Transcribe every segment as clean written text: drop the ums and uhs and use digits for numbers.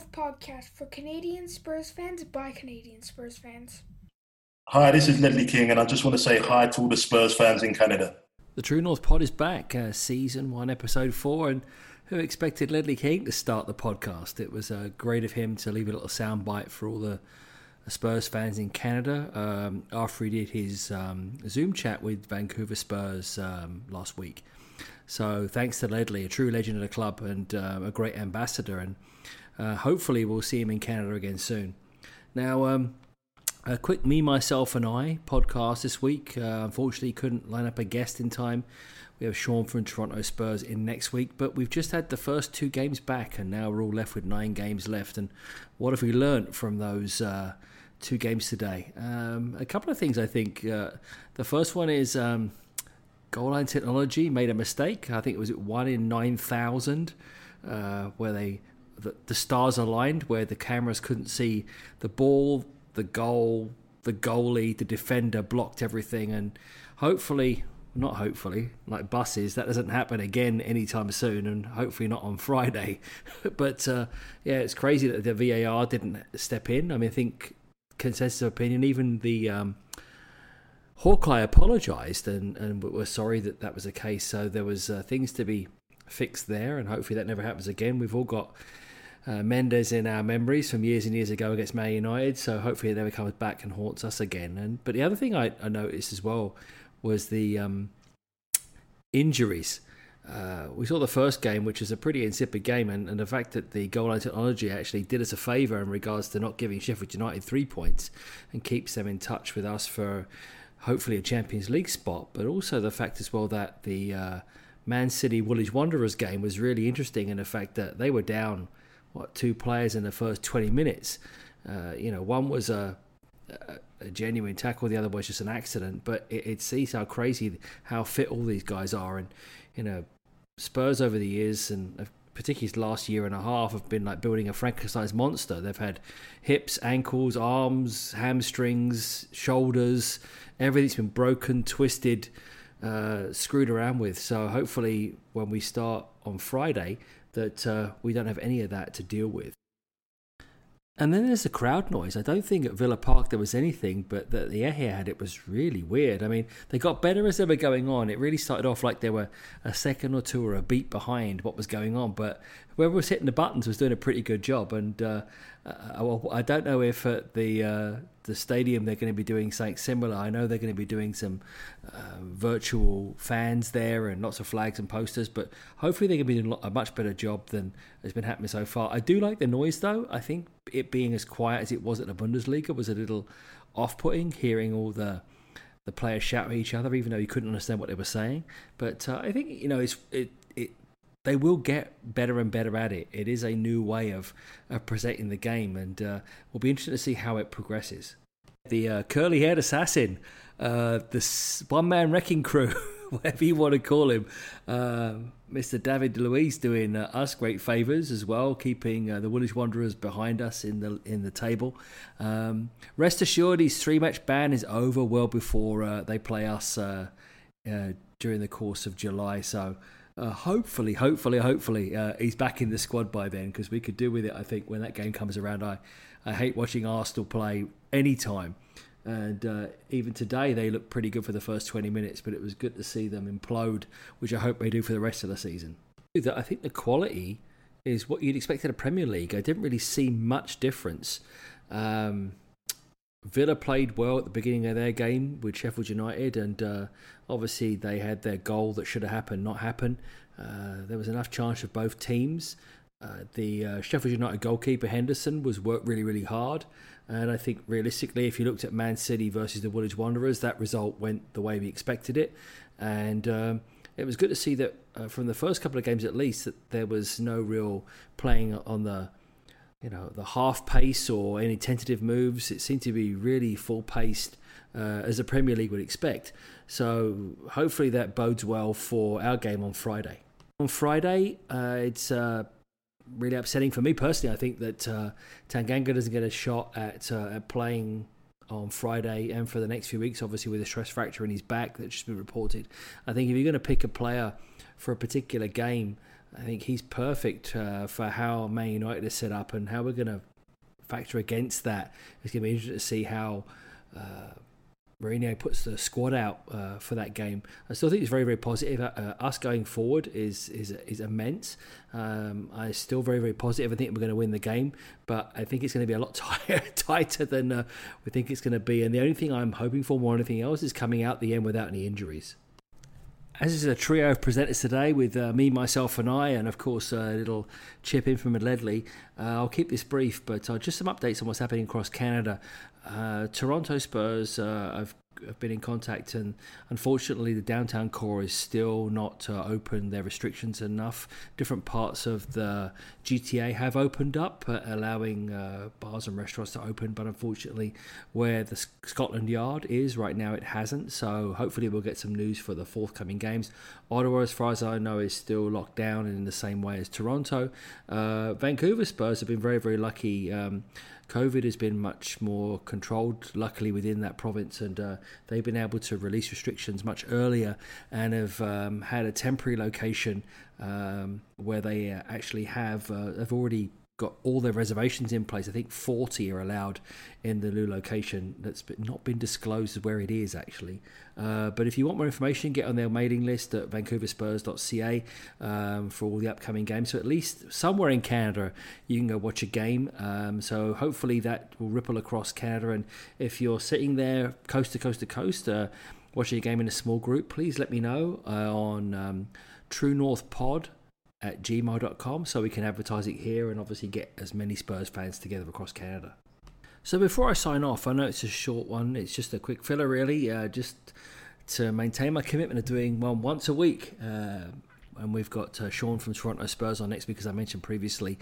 North podcast for Canadian Spurs fans by Canadian Spurs fans. Hi, this is Ledley King, and I just want to say hi to all the Spurs fans in Canada. The True North Pod is back, Season 1, Episode 4, and who expected Ledley King to start the podcast? It was great of him to leave a little soundbite for all the Spurs fans in Canada after he did his Zoom chat with Vancouver Spurs last week. So thanks to Ledley, a true legend of the club and a great ambassador, and hopefully we'll see him in Canada again soon. Now, a quick Me, Myself and I podcast this week. Unfortunately, couldn't line up a guest in time. We have Sean from Toronto Spurs in next week, but we've just had the first two games back, and now we're all left with 9 games left. And what have we learnt from those 2 games today? A couple of things, I think. The first one is goal line technology made a mistake. I think it was 1 in 9,000 where the stars aligned, where the cameras couldn't see the ball, the goal, the goalie, the defender blocked everything. And hopefully, like buses, that doesn't happen again anytime soon, and hopefully not on Friday. But yeah, it's crazy that the VAR didn't step in. I mean, I think consensus of opinion, even the Hawkeye apologised and were sorry that was the case. So there was things to be fixed there, and hopefully that never happens again. We've all got Mendes in our memories from years and years ago against Man United, so hopefully it never comes back and haunts us again. But the other thing I noticed as well was the injuries. We saw the first game, which is a pretty insipid game, and the fact that the goal line technology actually did us a favour in regards to not giving Sheffield United 3 points and keeps them in touch with us for hopefully a Champions League spot, but also the fact as well that the Man City Woolwich Wanderers game was really interesting in the fact that they were down 2 players in the first 20 minutes. One was a genuine tackle, the other was just an accident, but it sees how crazy, how fit all these guys are. And, Spurs over the years, and particularly last year and a half, have been like building a Frankenstein's monster. They've had hips, ankles, arms, hamstrings, shoulders, everything's been broken, twisted, screwed around with. So hopefully when we start on Friday, that we don't have any of that to deal with. And then there's the crowd noise. I don't think at Villa Park there was anything, but that the Ehir had, it was really weird. I mean, they got better as they were going on. It really started off like they were a second or two or a beat behind what was going on, but whoever was hitting the buttons was doing a pretty good job. And I don't know if at the stadium they're going to be doing something similar. I know they're going to be doing some virtual fans there and lots of flags and posters, but hopefully they're going to be doing a much better job than has been happening so far. I do like the noise, though. I think it being as quiet as it was at the Bundesliga was a little off-putting, hearing all the players shout at each other, even though you couldn't understand what they were saying. But I think, they will get better and better at it. It is a new way of presenting the game, and we'll be interested to see how it progresses. The curly-haired assassin, the one-man wrecking crew, whatever you want to call him, Mr. David DeLuise doing us great favours as well, keeping the Woolwich Wanderers behind us in the table. Rest assured, his 3-match ban is over well before they play us during the course of July, so hopefully, he's back in the squad by then, because we could do with it, I think, when that game comes around. I hate watching Arsenal play any time. And even today, they looked pretty good for the first 20 minutes, but it was good to see them implode, which I hope they do for the rest of the season. I think the quality is what you'd expect in the Premier League. I didn't really see much difference. Villa played well at the beginning of their game with Sheffield United, and obviously they had their goal that should have happened not happen. There was enough chance of both teams. The Sheffield United goalkeeper Henderson was worked really, really hard, and I think realistically, if you looked at Man City versus the Woolwich Wanderers, that result went the way we expected it. And it was good to see that from the first couple of games at least, that there was no real playing on the half pace or any tentative moves. It seemed to be really full paced as the Premier League would expect. So hopefully that bodes well for our game on Friday. On Friday, it's really upsetting for me personally. I think that Tanganga doesn't get a shot at playing on Friday and for the next few weeks, obviously with a stress fracture in his back that's just been reported. I think if you're going to pick a player for a particular game, I think he's perfect for how Man United is set up and how we're going to factor against that. It's going to be interesting to see how Mourinho puts the squad out for that game. I still think it's very, very positive. Us going forward is immense. I'm still very, very positive. I think we're going to win the game, but I think it's going to be a lot tighter than we think it's going to be. And the only thing I'm hoping for more than anything else is coming out the end without any injuries. As is a trio of presenters today with me, myself and I, and of course a little chip in from Ledley. I'll keep this brief, but just some updates on what's happening across Canada. Toronto Spurs have been in contact, and unfortunately the downtown core is still not open. Their restrictions enough. Different parts of the GTA have opened up, allowing bars and restaurants to open, but unfortunately where the Scotland Yard is right now, it hasn't. So hopefully we'll get some news for the forthcoming games. Ottawa, as far as I know, is still locked down and in the same way as Toronto. Vancouver Spurs have been very, very lucky. COVID has been much more controlled, luckily, within that province, and they've been able to release restrictions much earlier and have had a temporary location where they actually have already got all their reservations in place. I think 40 are allowed in the new location. That's not been disclosed where it is, actually. But if you want more information, get on their mailing list at VancouverSpurs.ca for all the upcoming games. So at least somewhere in Canada, you can go watch a game. So hopefully that will ripple across Canada. And if you're sitting there coast to coast to coast, watching a game in a small group, please let me know on True North Pod at gmail.com, so we can advertise it here and obviously get as many Spurs fans together across Canada. So before I sign off, I know it's a short one, it's just a quick filler really, just to maintain my commitment of doing one once a week. And we've got Sean from Toronto Spurs on next week, as I mentioned previously,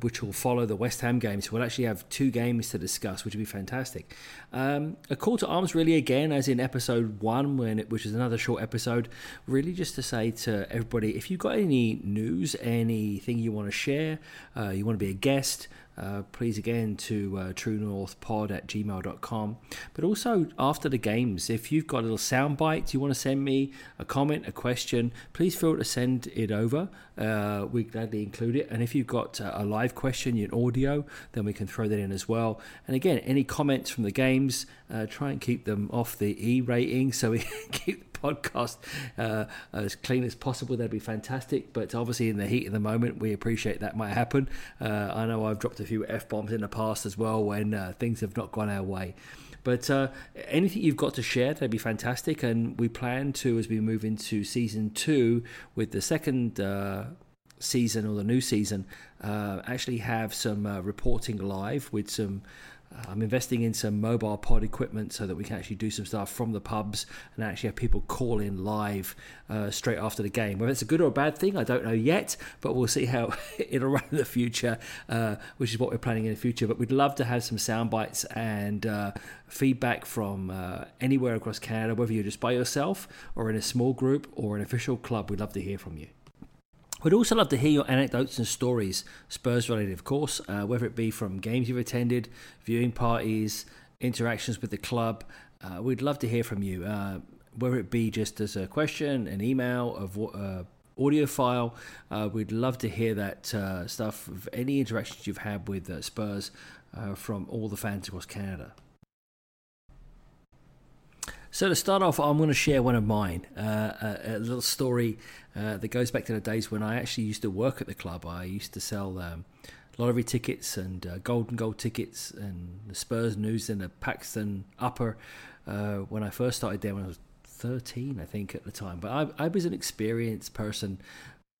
which will follow the West Ham game. So we'll actually have two games to discuss, which will be fantastic. A call to arms really again, as in episode one, which is another short episode, really just to say to everybody, if you've got any news, anything you want to share, you want to be a guest, please again to truenorthpod@gmail.com. But also after the games, if you've got a little sound bite you want to send me, a comment, a question, please feel free to send it over. We gladly include it. And if you've got a live question in audio, then we can throw that in as well. And again, any comments from the games, try and keep them off the E rating so we can keep the podcast as clean as possible. That'd be fantastic. But obviously in the heat of the moment, we appreciate that might happen. I know I've dropped a few F-bombs in the past as well when things have not gone our way. But anything you've got to share, that'd be fantastic. And we plan to, as we move into season two with the second season or the new season, actually have some reporting live with some... I'm investing in some mobile pod equipment so that we can actually do some stuff from the pubs and actually have people call in live straight after the game. Whether it's a good or a bad thing, I don't know yet, but we'll see how it'll run in the future, which is what we're planning in the future. But we'd love to have some sound bites and feedback from anywhere across Canada, whether you're just by yourself or in a small group or an official club. We'd love to hear from you. We'd also love to hear your anecdotes and stories, Spurs related, of course, whether it be from games you've attended, viewing parties, interactions with the club. We'd love to hear from you, whether it be just as a question, an email, audio file. We'd love to hear that stuff, of any interactions you've had with Spurs from all the fans across Canada. So to start off, I'm going to share one of mine, a little story that goes back to the days when I actually used to work at the club. I used to sell lottery tickets and golden goal tickets and the Spurs news and the Paxton Upper when I first started there when I was 13, I think, at the time. But I was an experienced person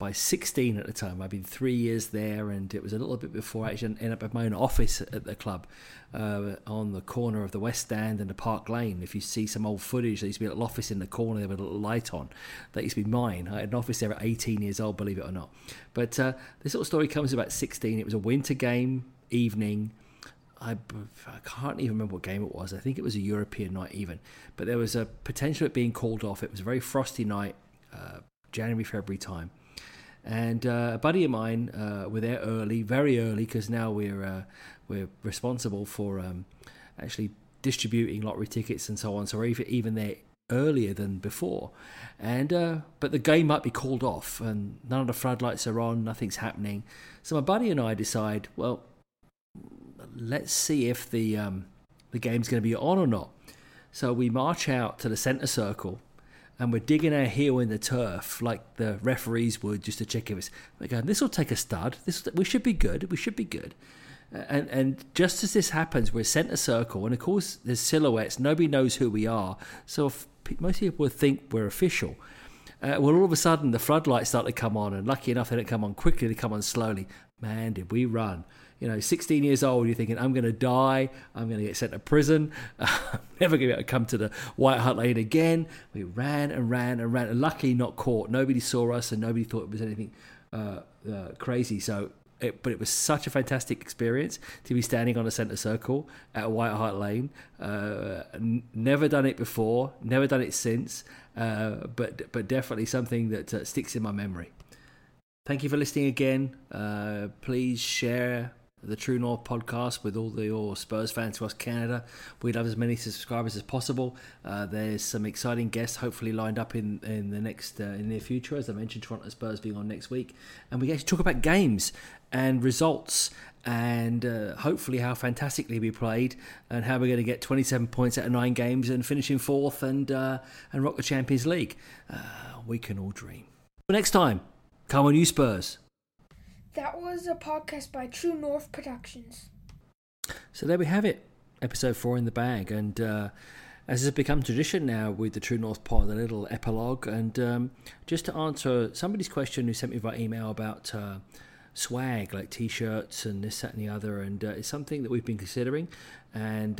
by 16 at the time. I'd been 3 years there, and it was a little bit before I actually ended up at my own office at the club on the corner of the West Stand and the Park Lane. If you see some old footage, there used to be a little office in the corner there with a little light on. That used to be mine. I had an office there at 18 years old, believe it or not. But this little story comes about 16. It was a winter game evening. I can't even remember what game it was. I think it was a European night even. But there was a potential of it being called off. It was a very frosty night, January, February time. And a buddy of mine were there early, very early, because now we're responsible for actually distributing lottery tickets and so on. So we're even there earlier than before, and but the game might be called off and none of the floodlights are on, nothing's happening. So my buddy and I decide, well, let's see if the game's going to be on or not. So we march out to the centre circle and we're digging our heel in the turf like the referees would, just to check if it's, we're going, this will take a stud, we should be good. And just as this happens, we're centre circle, and of course there's silhouettes, nobody knows who we are, so most people think we're official. Well, all of a sudden the floodlights start to come on, and lucky enough they don't come on quickly, they come on slowly. Man, did we run. 16 years old, you're thinking, I'm going to die, I'm going to get sent to prison, I'm never going to be able to come to the White Hart Lane again. We ran and ran and ran, and luckily not caught. Nobody saw us and nobody thought it was anything crazy. But it was such a fantastic experience to be standing on a centre circle at White Hart Lane. Never done it before, never done it since, but definitely something that sticks in my memory. Thank you for listening again. Please share the True North podcast with all your Spurs fans across Canada. We'd love as many subscribers as possible. There's some exciting guests hopefully lined up in the next in the near future. As I mentioned, Toronto Spurs being on next week, and we get to talk about games and results, and hopefully how fantastically we played, and how we're going to get 27 points out of 9 games and finish in 4th and rock the Champions League. We can all dream. But next time, come on, you Spurs. That was a podcast by True North Productions. So there we have it, episode 4 in the bag, and as has become tradition now with the True North Pod, a little epilogue, and just to answer somebody's question who sent me by email about swag, like t-shirts and this, that and the other, and it's something that we've been considering, and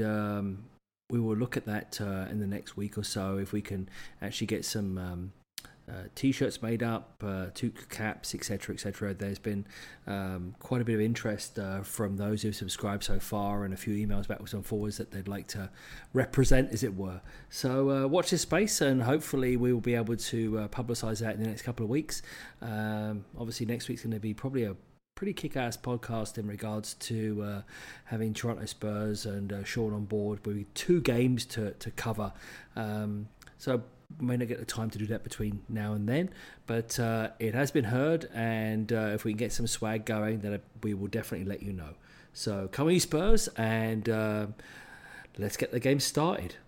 we will look at that in the next week or so, if we can actually get some... t-shirts made up, toque caps, etc., etc. There's been quite a bit of interest from those who've subscribed so far, and a few emails backwards and forwards that they'd like to represent, as it were. So watch this space, and hopefully we will be able to publicise that in the next couple of weeks. Obviously next week's going to be probably a pretty kick-ass podcast in regards to having Toronto Spurs and Sean on board. We'll be 2 games to cover, so may not get the time to do that between now and then, but it has been heard, and if we can get some swag going, then we will definitely let you know. So come on, you Spurs, and let's get the game started.